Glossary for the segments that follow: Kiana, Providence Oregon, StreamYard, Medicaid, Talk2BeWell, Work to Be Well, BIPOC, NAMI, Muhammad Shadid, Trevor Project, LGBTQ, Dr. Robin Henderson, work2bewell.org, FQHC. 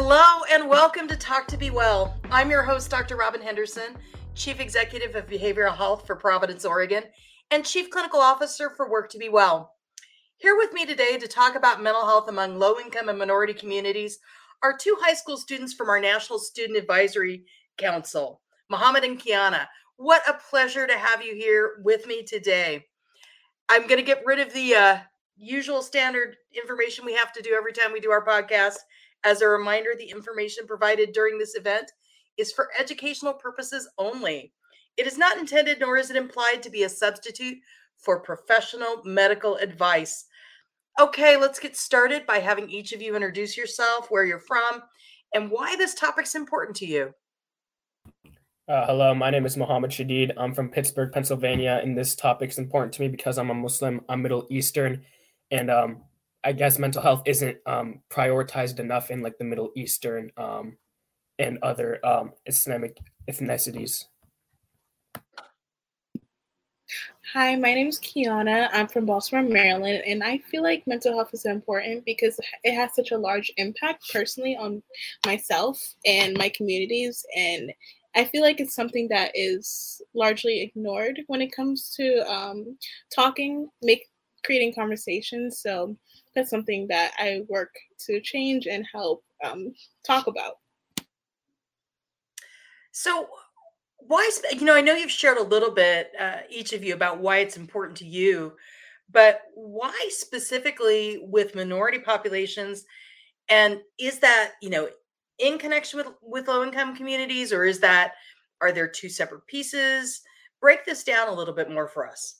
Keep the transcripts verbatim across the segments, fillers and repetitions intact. Hello and welcome to Talk to Be Well. I'm your host, Doctor Robin Henderson, Chief Executive of Behavioral Health for Providence, Oregon, and Chief Clinical Officer for Work to Be Well. Here with me today to talk about mental health among low-income and minority communities are two high school students from our National Student Advisory Council, Muhammad and Kiana. What a pleasure to have you here with me today. I'm going to get rid of the uh, usual standard information we have to do every time we do our podcast. As a reminder, the information provided during this event is for educational purposes only. It is not intended, nor is it implied, to be a substitute for professional medical advice. Okay, let's get started by having each of you introduce yourself, where you're from, and why this topic's important to you. Uh, hello, my name is Muhammad Shadid. I'm from Pittsburgh, Pennsylvania, and this topic's important to me because I'm a Muslim, I'm Middle Eastern, and um, I guess mental health isn't um, prioritized enough in like the Middle Eastern um, and other um, Islamic ethnicities. Hi, my name is Kiana. I'm from Baltimore, Maryland, and I feel like mental health is important because it has such a large impact personally on myself and my communities. And I feel like it's something that is largely ignored when it comes to um, talking, make, creating conversations. So that's something that I work to change and help um, talk about. So why, you know, I know you've shared a little bit, uh, each of you, about why it's important to you, but why specifically with minority populations? And is that, you know, in connection with, with low-income communities, or is that, are there two separate pieces? Break this down a little bit more for us.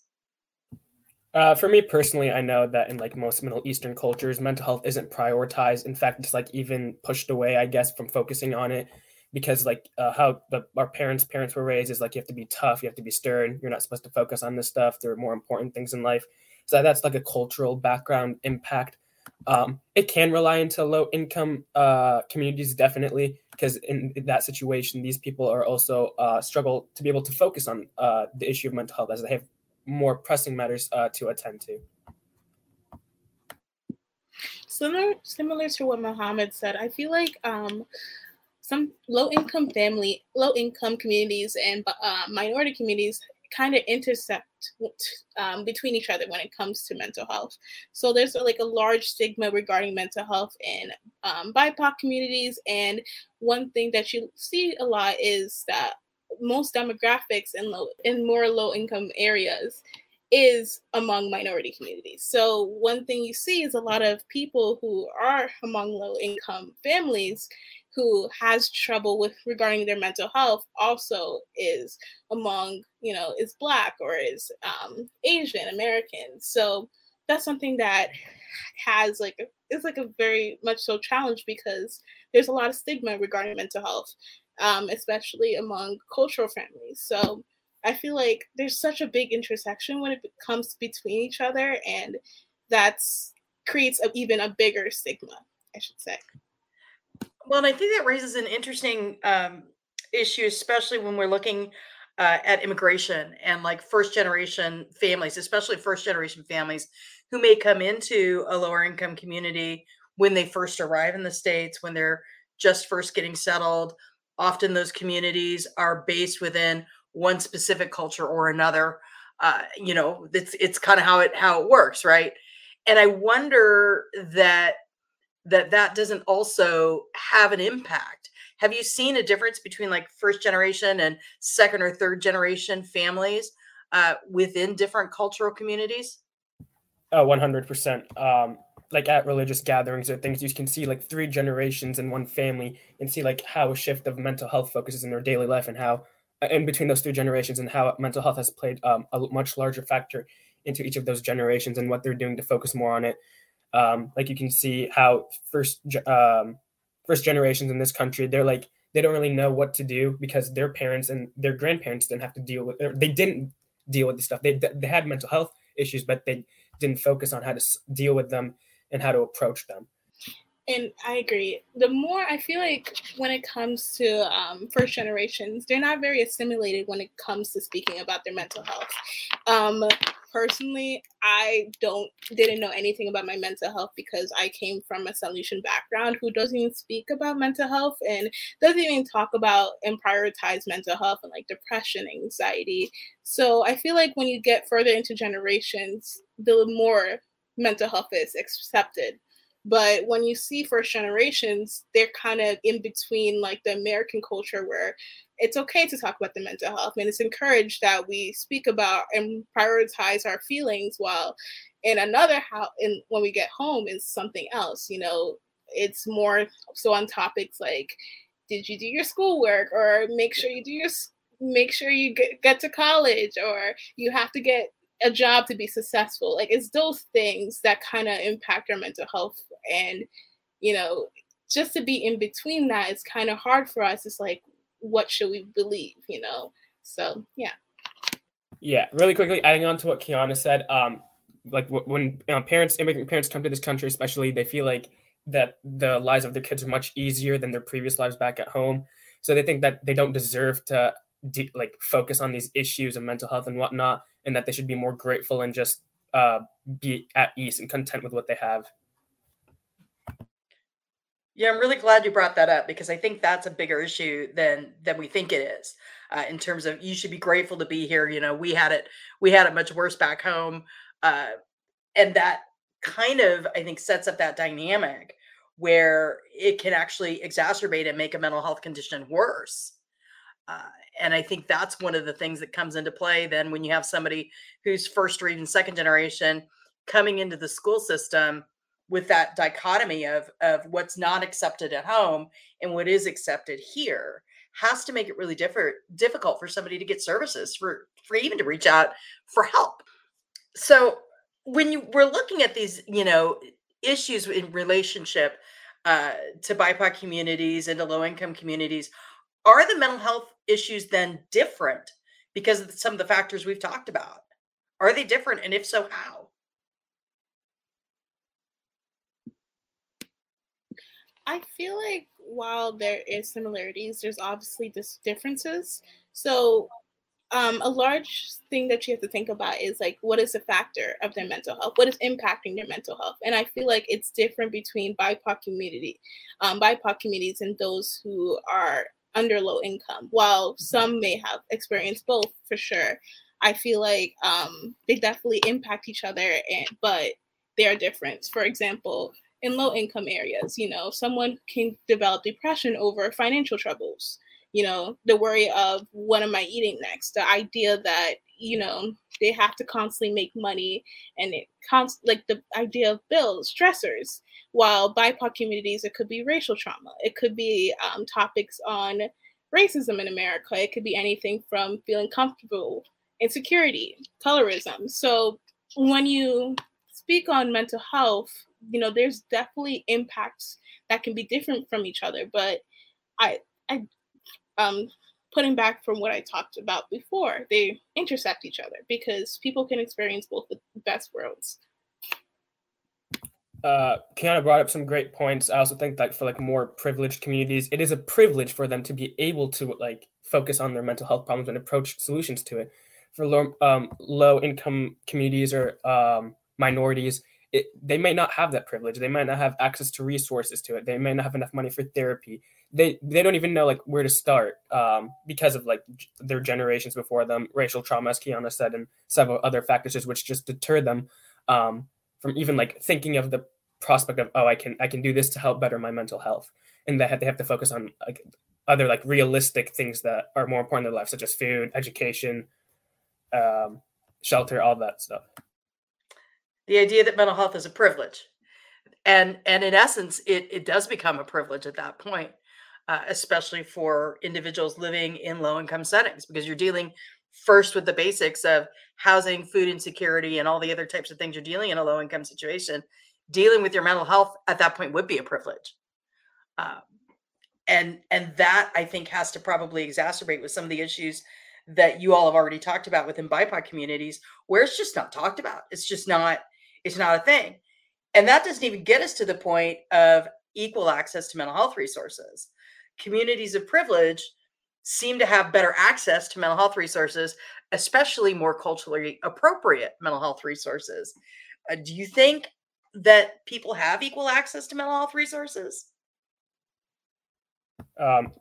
Uh, for me personally, I know that in like most Middle Eastern cultures, mental health isn't prioritized. In fact, it's like even pushed away, I guess, from focusing on it, because like uh, how the, our parents' parents were raised is like, you have to be tough, you have to be stern, you're not supposed to focus on this stuff. There are more important things in life. So that's like a cultural background impact. Um, it can rely into low income uh, communities, definitely, because in that situation, these people are also uh, struggle to be able to focus on uh, the issue of mental health as they have more pressing matters uh, to attend to. Similar, similar to what Muhammad said, I feel like um, some low-income family, low-income communities and uh, minority communities kind of intersect um, between each other when it comes to mental health. So there's like a large stigma regarding mental health in um, B I P O C communities. And one thing that you see a lot is that most demographics in low in more low-income areas is among minority communities. So one thing you see is a lot of people who are among low-income families who has trouble with regarding their mental health also is among, you know, is Black or is um, Asian American. So that's something that has like, it's like a very much so challenge because there's a lot of stigma regarding mental health. Um, especially among cultural families. So I feel like there's such a big intersection when it comes between each other, and that's creates a, even a bigger stigma, I should say. Well, and I think that raises an interesting um, issue, especially when we're looking uh, at immigration and like first generation families, especially first generation families who may come into a lower income community when they first arrive in the States, when they're just first getting settled. Often those communities are based within one specific culture or another. Uh, you know, it's it's kind of how it how it works, right? And I wonder that that that doesn't also have an impact. Have you seen a difference between like first generation and second or third generation families uh, within different cultural communities? Oh, one hundred percent. Um... Like at religious gatherings or things, you can see like three generations in one family and see like how a shift of mental health focuses in their daily life and how in between those three generations and how mental health has played um, a much larger factor into each of those generations and what they're doing to focus more on it. Um, like you can see how first um, first generations in this country, they're like, they don't really know what to do because their parents and their grandparents didn't have to deal with, or they didn't deal with this stuff. They, they had mental health issues, but they didn't focus on how to deal with them and how to approach them. And I agree. The more I feel like when it comes to um, first generations, they're not very assimilated when it comes to speaking about their mental health. Um, personally, I don't didn't know anything about my mental health because I came from a Salesian background who doesn't even speak about mental health and doesn't even talk about and prioritize mental health and like depression, anxiety. So I feel like when you get further into generations, the more mental health is accepted. But when you see first generations, they're kind of in between like the American culture where it's okay to talk about the mental health and it's encouraged that we speak about and prioritize our feelings, while in another house, in when we get home is something else, you know, it's more so on topics like, did you do your schoolwork, or make sure you do your, make sure you get, get to college, or you have to get a job to be successful. Like, it's those things that kind of impact our mental health. And, you know, just to be in between that, it's kind of hard for us. It's like, what should we believe, you know? So, yeah. Yeah, really quickly, adding on to what Kiana said, um, like when you know, parents, immigrant parents come to this country, especially, they feel like that the lives of their kids are much easier than their previous lives back at home. So they think that they don't deserve to de- like focus on these issues of mental health and whatnot, and that they should be more grateful and just uh, be at ease and content with what they have. Yeah, I'm really glad you brought that up, because I think that's a bigger issue than than we think it is, uh, in terms of you should be grateful to be here. You know, we had it we had it much worse back home, uh, and that kind of, I think, sets up that dynamic where it can actually exacerbate and make a mental health condition worse. Uh, and I think that's one of the things that comes into play then when you have somebody who's first or even second generation coming into the school system with that dichotomy of, of what's not accepted at home and what is accepted here, has to make it really differ, difficult for somebody to get services, for, for even to reach out for help. So when you we're looking at these, you know, issues in relationship uh, to B I P O C communities and to low-income communities, are the mental health issues then different because of some of the factors we've talked about? Are they different? And if so, how? I feel like while there is similarities, there's obviously just differences. So um, a large thing that you have to think about is like, what is the factor of their mental health? What is impacting their mental health? And I feel like it's different between B I P O C community, um, B I P O C communities and those who are under low income. While some may have experienced both, for sure, I feel like um, they definitely impact each other, and, but they are different. For example, in low income areas, you know, someone can develop depression over financial troubles, you know, the worry of what am I eating next, the idea that, you know, they have to constantly make money, and it counts, like the idea of bills, stressors. While B I P O C communities, it could be racial trauma. It could be um, topics on racism in America. It could be anything from feeling comfortable, insecurity, colorism. So when you speak on mental health, you know, there's definitely impacts that can be different from each other. But I, I um, putting back from what I talked about before, they intersect each other because people can experience both the best worlds. Uh, Kiana brought up some great points. I also think that for like more privileged communities, it is a privilege for them to be able to like focus on their mental health problems and approach solutions to it. For low um, low income communities or um, minorities, it, they may not have that privilege. They might not have access to resources to it. They may not have enough money for therapy. They they don't even know like where to start um, because of like g- their generations before them, racial trauma, as Kiana said, and several other factors which just deter them Um, from even like thinking of the prospect of, oh, I can I can do this to help better my mental health. And that they have to focus on like other like realistic things that are more important in their life, such as food, education, um, shelter, all that stuff. The idea that mental health is a privilege. And and in essence, it, it does become a privilege at that point, uh, especially for individuals living in low-income settings, because you're dealing first with the basics of housing, food insecurity, and all the other types of things you're dealing in a low-income situation. Dealing with your mental health at that point would be a privilege. Um, and, and that, I think, has to probably exacerbate with some of the issues that you all have already talked about within B I P O C communities, where it's just not talked about. It's just not, it's not a thing. And that doesn't even get us to the point of equal access to mental health resources. Communities of privilege seem to have better access to mental health resources especially more culturally appropriate mental health resources. Uh, do you think that people have equal access to mental health resources? Um,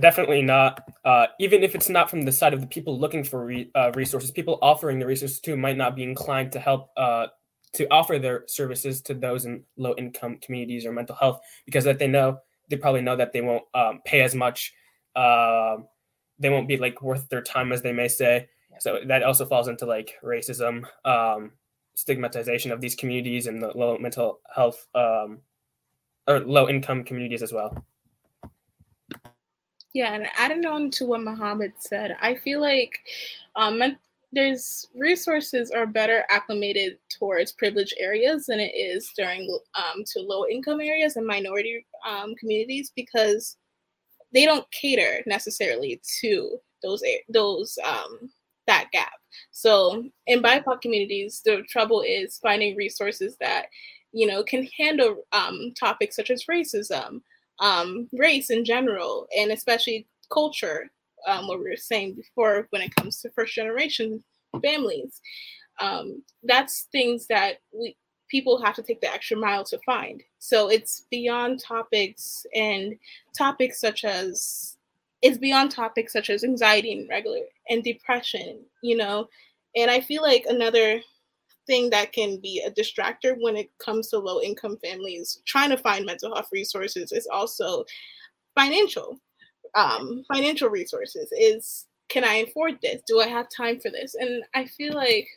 definitely not. Uh, even if it's not from the side of the people looking for re- uh, resources, people offering the resources too might not be inclined to help uh, to offer their services to those in low-income communities or mental health, because that they know they probably know that they won't um, pay as much. Uh, they won't be like worth their time, as they may say. So that also falls into like racism, um, stigmatization of these communities and the low mental health um, or low-income communities as well. Yeah, and adding on to what Muhammad said, I feel like um, there's resources are better acclimated towards privileged areas than it is during um, to low-income areas and minority um, communities, because they don't cater necessarily to those those um, that gap. So in B I P O C communities, the trouble is finding resources that, you know, can handle um, topics such as racism, um, race in general, and especially culture, um, what we were saying before when it comes to first generation families. Um, that's things that we people have to take the extra mile to find. So it's beyond topics and topics such as, it's beyond topics such as anxiety and regular and depression, you know? And I feel like another thing that can be a distractor when it comes to low income families trying to find mental health resources is also financial, um, financial resources is, can I afford this? Do I have time for this? And I feel like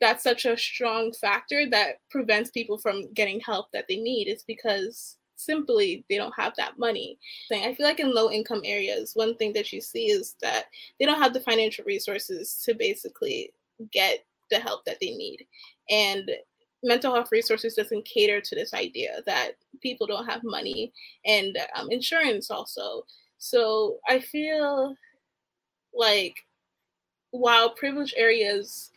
that's such a strong factor that prevents people from getting help that they need, is because simply they don't have that money. I feel like in low income areas, one thing that you see is that they don't have the financial resources to basically get the help that they need. And mental health resources doesn't cater to this idea that people don't have money, and um, insurance also. So I feel like while privileged areas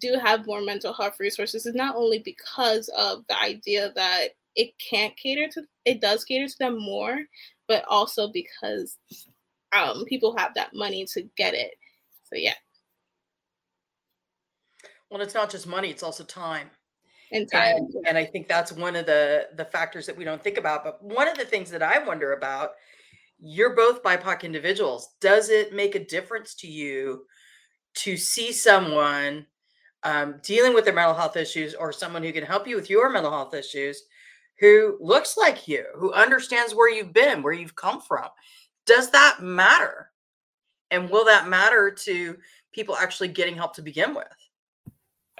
do have more mental health resources, it's not only because of the idea that it can't cater to, it does cater to them more, but also because um, people have that money to get it. So yeah. Well, it's not just money, it's also time. And time. And, and I think that's one of the, the factors that we don't think about. But one of the things that I wonder about, you're both B I P O C individuals. Does it make a difference to you to see someone um, dealing with their mental health issues, or someone who can help you with your mental health issues, who looks like you, who understands where you've been, where you've come from? Does that matter? And will that matter to people actually getting help to begin with?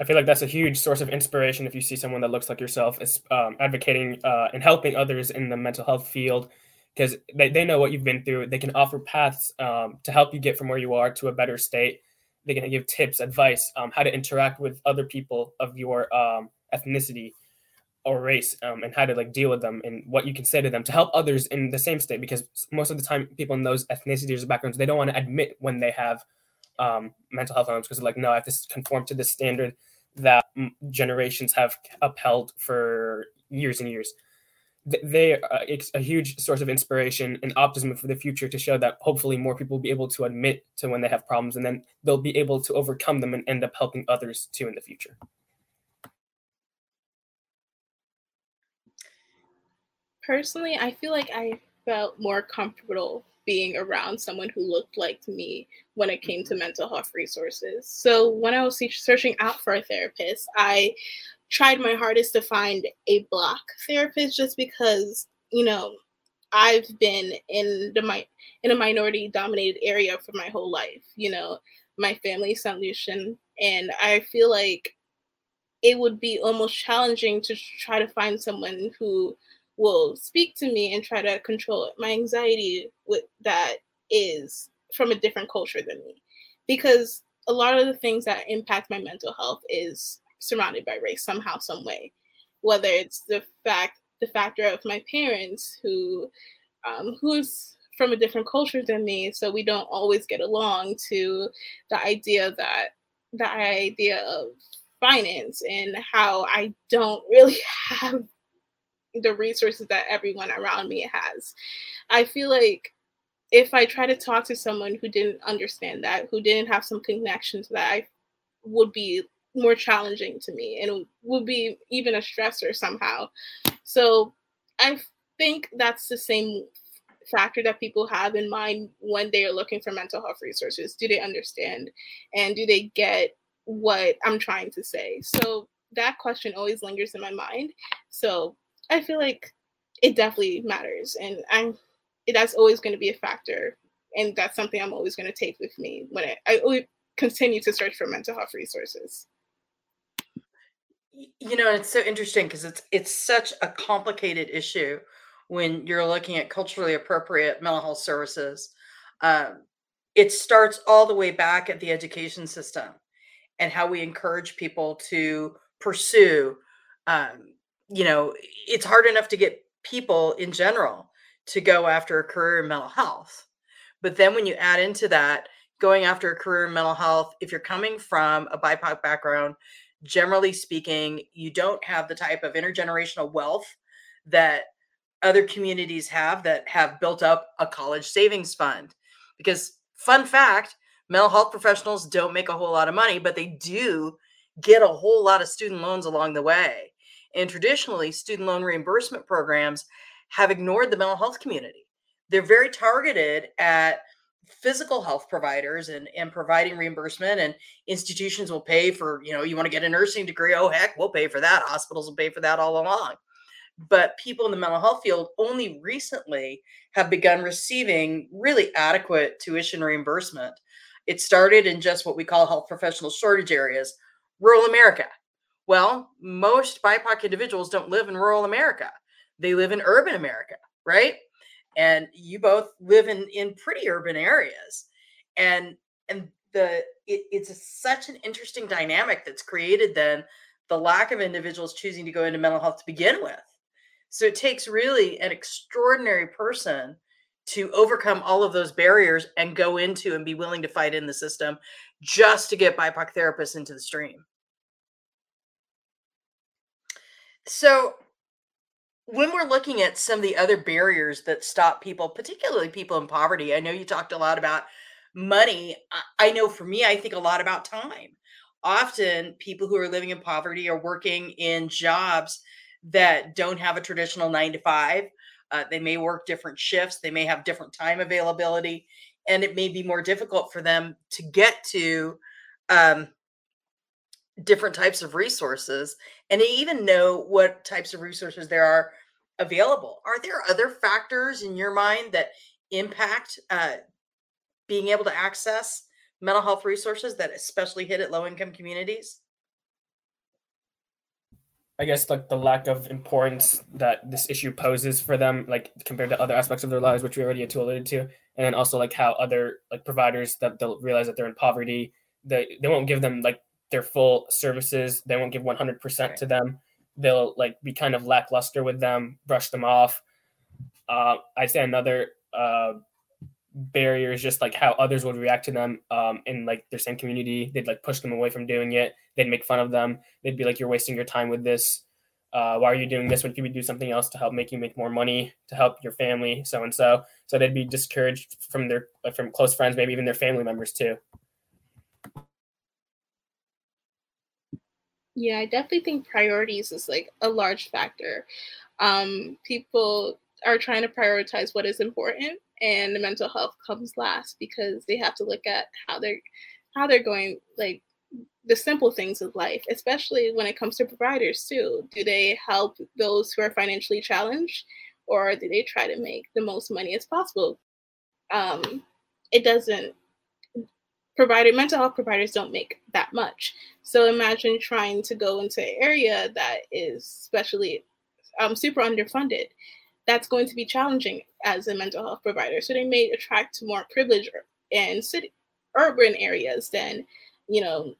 I feel like that's a huge source of inspiration if you see someone that looks like yourself is um, advocating uh, and helping others in the mental health field, because they, they know what you've been through. They can offer paths um, to help you get from where you are to a better state. They can give tips, advice, um, how to interact with other people of your um, ethnicity or race, um, and how to like deal with them and what you can say to them to help others in the same state. Because most of the time, people in those ethnicities or backgrounds, they don't want to admit when they have um, mental health problems, because they're like, no, I have to conform to this standard that generations have upheld for years and years. They are a huge source of inspiration and optimism for the future, to show that hopefully more people will be able to admit to when they have problems, and then they'll be able to overcome them and end up helping others too in the future. Personally, I feel like I felt more comfortable being around someone who looked like me when it came to mental health resources. So when I was searching out for a therapist, I tried my hardest to find a Black therapist, just because, you know, I've been in the in a minority dominated area for my whole life. You know, my family is Saint Lucian, and I feel like it would be almost challenging to try to find someone who will speak to me and try to control my anxiety with that is from a different culture than me, because a lot of the things that impact my mental health is surrounded by race somehow, some way, whether it's the fact, the factor of my parents who, um, who's from a different culture than me. So we don't always get along, to the idea that the idea of finance and how I don't really have the resources that everyone around me has. I feel like if I try to talk to someone who didn't understand that, who didn't have some connection to that, I would be more challenging to me, and it would be even a stressor somehow. So I think that's the same factor that people have in mind when they are looking for mental health resources. Do they understand, and do they get what I'm trying to say? So that question always lingers in my mind. So I feel like it definitely matters, and I'm that's always going to be a factor, and that's something I'm always going to take with me when I, I always continue to search for mental health resources. You know, it's so interesting because it's it's such a complicated issue when you're looking at culturally appropriate mental health services. Um, it starts all the way back at the education system and how we encourage people to pursue. Um, you know, it's hard enough to get people in general to go after a career in mental health. But then when you add into that, going after a career in mental health, if you're coming from a B I P O C background, generally speaking, you don't have the type of intergenerational wealth that other communities have that have built up a college savings fund. Because fun fact, mental health professionals don't make a whole lot of money, but they do get a whole lot of student loans along the way. And traditionally, student loan reimbursement programs have ignored the mental health community. They're very targeted at physical health providers and, and providing reimbursement, and institutions will pay for, you know, you want to get a nursing degree, oh heck, we'll pay for that. Hospitals will pay for that all along. But people in the mental health field only recently have begun receiving really adequate tuition reimbursement. It started in just what we call health professional shortage areas, rural America. Well, most B I P O C individuals don't live in rural America. They live in urban America, right? And you both live in, in pretty urban areas. And and the it, it's a, such an interesting dynamic that's created then the lack of individuals choosing to go into mental health to begin with. So it takes really an extraordinary person to overcome all of those barriers and go into and be willing to fight in the system just to get B I P O C therapists into the stream. So when we're looking at some of the other barriers that stop people, particularly people in poverty, I know you talked a lot about money. I know for me, I think a lot about time. Often people who are living in poverty are working in jobs that don't have a traditional nine to five. Uh, they may work different shifts. They may have different time availability, and it may be more difficult for them to get to um, different types of resources and even know what types of resources there are available. Are there other factors in your mind that impact uh, being able to access mental health resources that especially hit at low-income communities? I guess like the lack of importance that this issue poses for them, like compared to other aspects of their lives, which we already alluded to, and then also like how other like providers that they'll realize that they're in poverty, they, they won't give them like their full services. They won't give one hundred percent to them. They'll like be kind of lackluster with them, brush them off. Uh, I'd say another uh, barrier is just like how others would react to them um, in like their same community. They'd like push them away from doing it. They'd make fun of them. They'd be like, you're wasting your time with this. Uh, why are you doing this when you could do something else to help make you make more money, to help your family, so-and-so. So they'd be discouraged from their from close friends, maybe even their family members too. Yeah, I definitely think priorities is like a large factor. Um, people are trying to prioritize what is important, and the mental health comes last because they have to look at how they're how they're going, like the simple things of life, especially when it comes to providers too. Do they help those who are financially challenged, or do they try to make the most money as possible? Um, it doesn't. Provider, mental health providers don't make that much. So imagine trying to go into an area that is especially um, super underfunded. That's going to be challenging as a mental health provider. So they may attract more privilege in city, urban areas than, you know,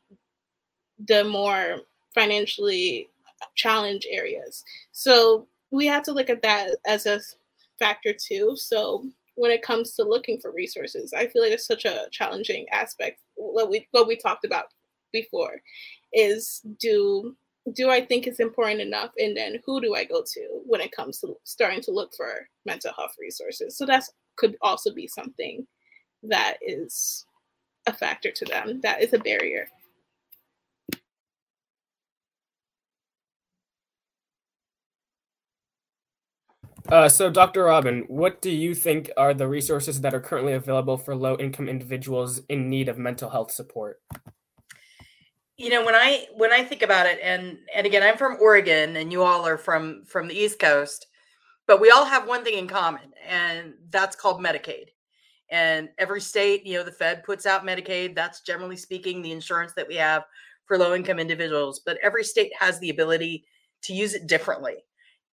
the more financially challenged areas. So we have to look at that as a factor too. So when it comes to looking for resources, I feel like it's such a challenging aspect. What we what we talked about before is do do I think it's important enough, and then who do I go to when it comes to starting to look for mental health resources? So that's could also be something that is a factor to them, that is a barrier. Uh, so Doctor Robin, what do you think are the resources that are currently available for low-income individuals in need of mental health support? You know, when I when I think about it, and and again, I'm from Oregon and you all are from from the East Coast, but we all have one thing in common, and that's called Medicaid. And every state, you know, the Fed puts out Medicaid. That's generally speaking the insurance that we have for low-income individuals, but every state has the ability to use it differently.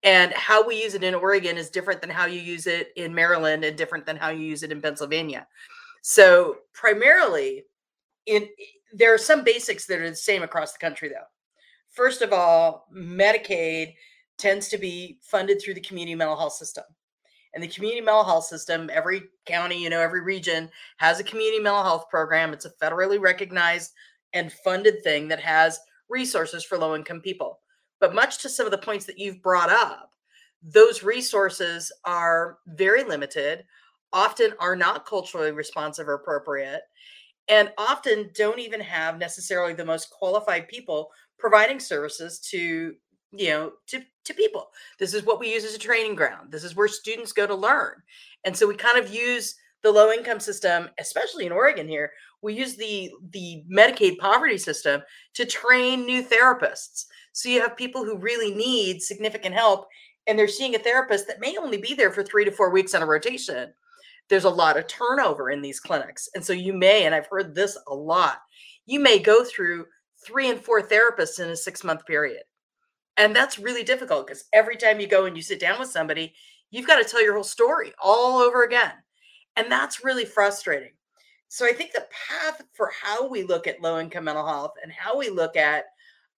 And how we use it in Oregon is different than how you use it in Maryland and different than how you use it in Pennsylvania. So primarily, in, there are some basics that are the same across the country, though. First of all, Medicaid tends to be funded through the community mental health system. And the community mental health system, every county, you know, every region has a community mental health program. It's a federally recognized and funded thing that has resources for low-income people. But much to some of the points that you've brought up, those resources are very limited, often are not culturally responsive or appropriate, and often don't even have necessarily the most qualified people providing services to, you know, to, to people. This is what we use as a training ground. This is where students go to learn. And so we kind of use the low-income system, especially in Oregon here, we use the, the Medicaid poverty system to train new therapists. So you have people who really need significant help, and they're seeing a therapist that may only be there for three to four weeks on a rotation. There's a lot of turnover in these clinics. And so you may, and I've heard this a lot, you may go through three and four therapists in a six-month period. And that's really difficult because every time you go and you sit down with somebody, you've got to tell your whole story all over again. And that's really frustrating. So I think the path for how we look at low-income mental health and how we look at,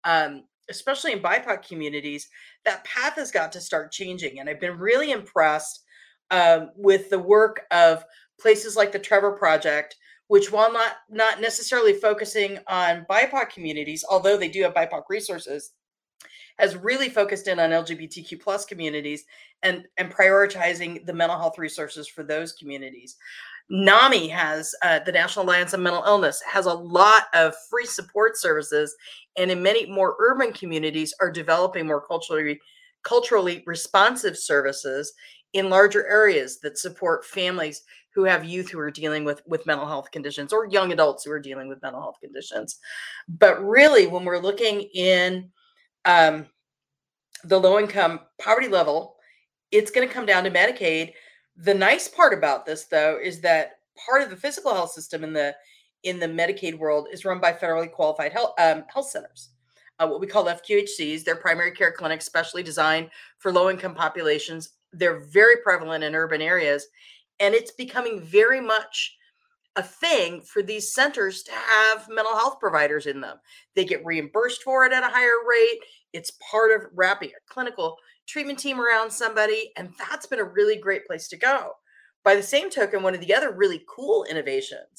um, especially in B I P O C communities, that path has got to start changing. And I've been really impressed um, with the work of places like the Trevor Project, which while not, not necessarily focusing on B I P O C communities, although they do have B I P O C resources, has really focused in on L G B T Q plus communities and, and prioritizing the mental health resources for those communities. NAMI has, uh, the National Alliance on Mental Illness, has a lot of free support services, and in many more urban communities are developing more culturally, culturally responsive services in larger areas that support families who have youth who are dealing with, with mental health conditions or young adults who are dealing with mental health conditions. But really, when we're looking in Um, the low-income poverty level, it's going to come down to Medicaid. The nice part about this, though, is that part of the physical health system in the in the Medicaid world is run by federally qualified health um, health centers, uh, what we call F Q H Cs. They're primary care clinics specially designed for low-income populations. They're very prevalent in urban areas, and it's becoming very much a thing for these centers to have mental health providers in them. They get reimbursed for it at a higher rate. It's part of wrapping a clinical treatment team around somebody. And that's been a really great place to go. By the same token, one of the other really cool innovations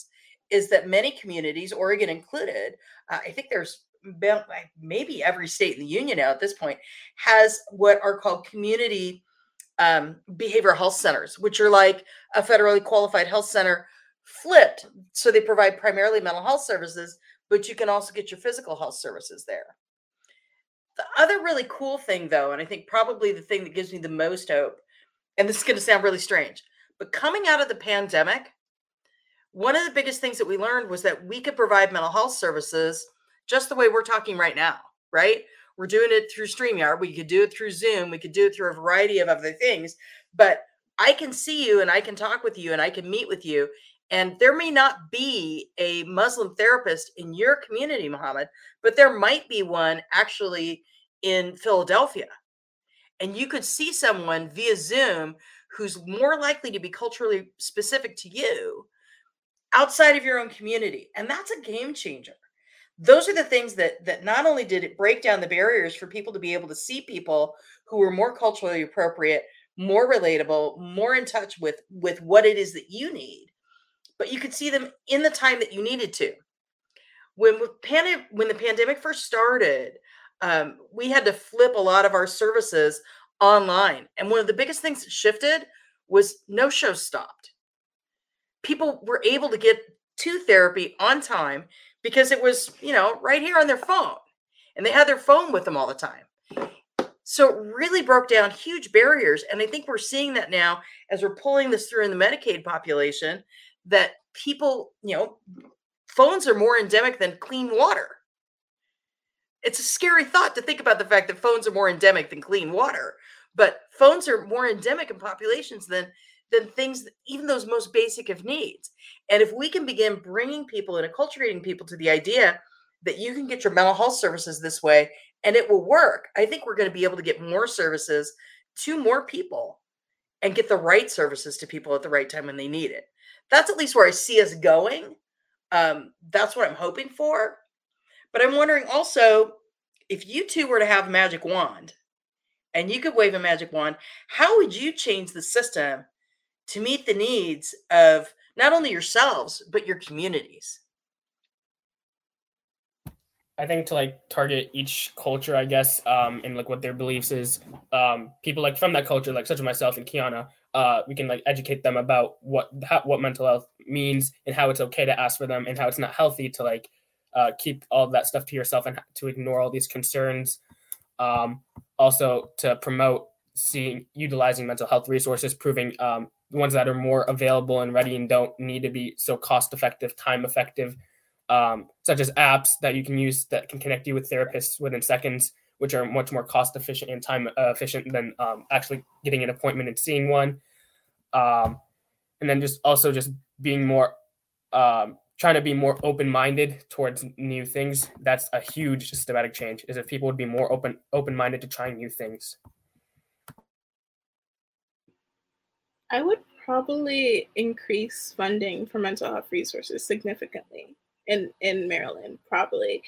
is that many communities, Oregon included, uh, I think there's maybe every state in the union now at this point, has what are called community um, behavioral health centers, which are like a federally qualified health center flipped. So they provide primarily mental health services, but you can also get your physical health services there. The other really cool thing, though, and I think probably the thing that gives me the most hope, and this is going to sound really strange, but coming out of the pandemic, one of the biggest things that we learned was that we could provide mental health services just the way we're talking right now, right? We're doing it through StreamYard. We could do it through Zoom. We could do it through a variety of other things, but I can see you and I can talk with you and I can meet with you. And there may not be a Muslim therapist in your community, Muhammad, but there might be one actually in Philadelphia. And you could see someone via Zoom who's more likely to be culturally specific to you outside of your own community. And that's a game changer. Those are the things that, that not only did it break down the barriers for people to be able to see people who were more culturally appropriate, more relatable, more in touch with, with what it is that you need, but you could see them in the time that you needed to. When, pan- when the pandemic first started, um, we had to flip a lot of our services online. And one of the biggest things that shifted was no shows stopped. people were able to get to therapy on time because it was, you know, right here on their phone, and they had their phone with them all the time. So it really broke down huge barriers. And I think we're seeing that now as we're pulling this through in the Medicaid population, that people, you know, phones are more endemic than clean water. It's a scary thought to think about the fact that phones are more endemic than clean water, but phones are more endemic in populations than than things, even those most basic of needs. And if we can begin bringing people and acculturating people to the idea that you can get your mental health services this way and it will work, I think we're going to be able to get more services to more people and get the right services to people at the right time when they need it. That's at least where I see us going. Um, that's what I'm hoping for. But I'm wondering also, if you two were to have a magic wand and you could wave a magic wand, how would you change the system to meet the needs of not only yourselves, but your communities? I think to like target each culture, I guess, um, and like what their beliefs is, um, people like from that culture, like such as myself and Kiana, uh, we can like educate them about what, how, what mental health means and how it's okay to ask for them and how it's not healthy to like, Uh, keep all that stuff to yourself and to ignore all these concerns. Um, also to promote seeing, utilizing mental health resources, proving um, ones that are more available and ready and don't need to be so cost-effective, time-effective, um, such as apps that you can use that can connect you with therapists within seconds, which are much more cost-efficient and time-efficient than um, actually getting an appointment and seeing one. Um, and then just also just being more, um, trying to be more open-minded towards new things. That's a huge systematic change, is if people would be more open, open-minded to trying new things. I would probably increase funding for mental health resources significantly in, in Maryland, probably,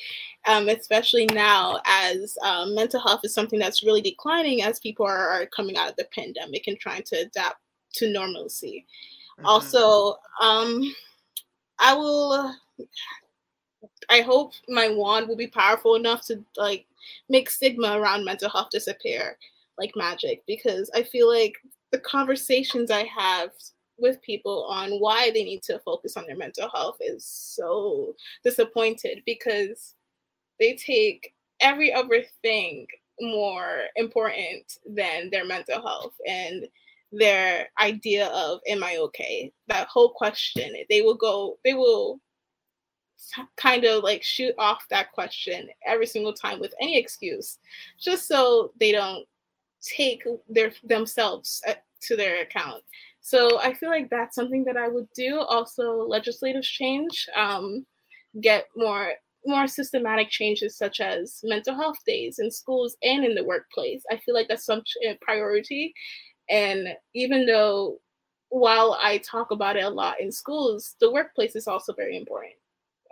um, especially now as um, mental health is something that's really declining as people are, are coming out of the pandemic and trying to adapt to normalcy. Mm-hmm. Also, um, I will, I hope my wand will be powerful enough to like make stigma around mental health disappear like magic, because I feel like the conversations I have with people on why they need to focus on their mental health is so disappointed, because they take every other thing more important than their mental health and their idea of, am I okay? That whole question, they will go, they will kind of like shoot off that question every single time with any excuse, just so they don't take their themselves to their account. So I feel like that's something that I would do. Also, legislative change, um, get more more systematic changes such as mental health days in schools and in the workplace. I feel like that's some priority. And even though, while I talk about it a lot in schools, the workplace is also very important.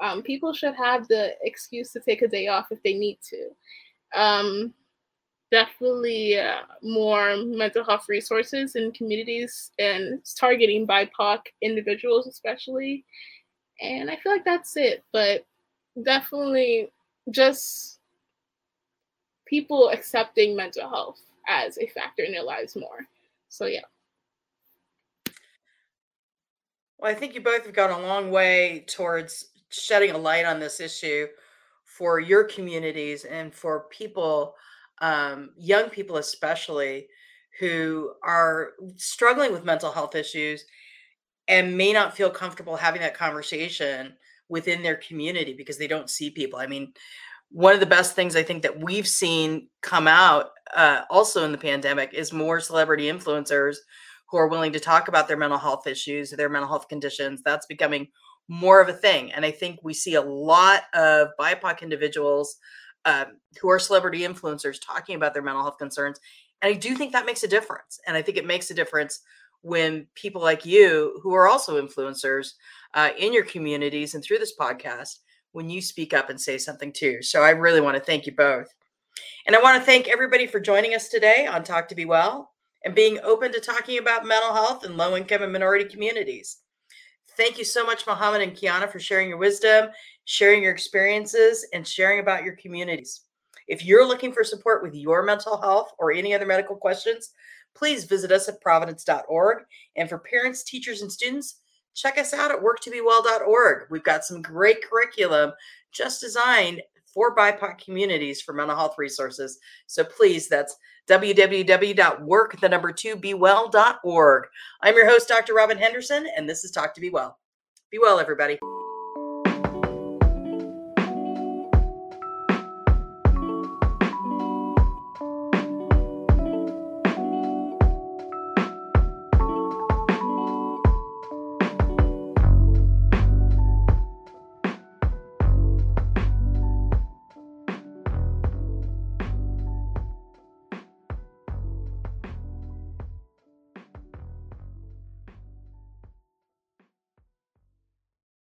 Um, people should have the excuse to take a day off if they need to. Um, definitely uh, more mental health resources in communities and targeting B I P O C individuals especially. And I feel like that's it, but definitely just people accepting mental health as a factor in their lives more. So yeah. Well, I think you both have gone a long way towards shedding a light on this issue for your communities and for people, um, young people especially, who are struggling with mental health issues and may not feel comfortable having that conversation within their community because they don't see people. I mean, one of the best things I think that we've seen come out uh, also in the pandemic is more celebrity influencers who are willing to talk about their mental health issues, their mental health conditions. That's becoming more of a thing. And I think we see a lot of B I P O C individuals uh, who are celebrity influencers talking about their mental health concerns. And I do think that makes a difference. And I think it makes a difference when people like you, who are also influencers uh, in your communities and through this podcast, when you speak up and say something too. So I really want to thank you both. And I want to thank everybody for joining us today on Talk to Be Well and being open to talking about mental health in low-income and minority communities. Thank you so much, Muhammad and Kiana, for sharing your wisdom, sharing your experiences, and sharing about your communities. If you're looking for support with your mental health or any other medical questions, please visit us at providence dot org. And for parents, teachers, and students, check us out at work to be well dot org. We've got some great curriculum just designed for B I P O C communities for mental health resources. So please, that's w w w dot work the number two be well dot org. I'm your host, Doctor Robin Henderson, and this is Talk to Be Well. Be well, everybody.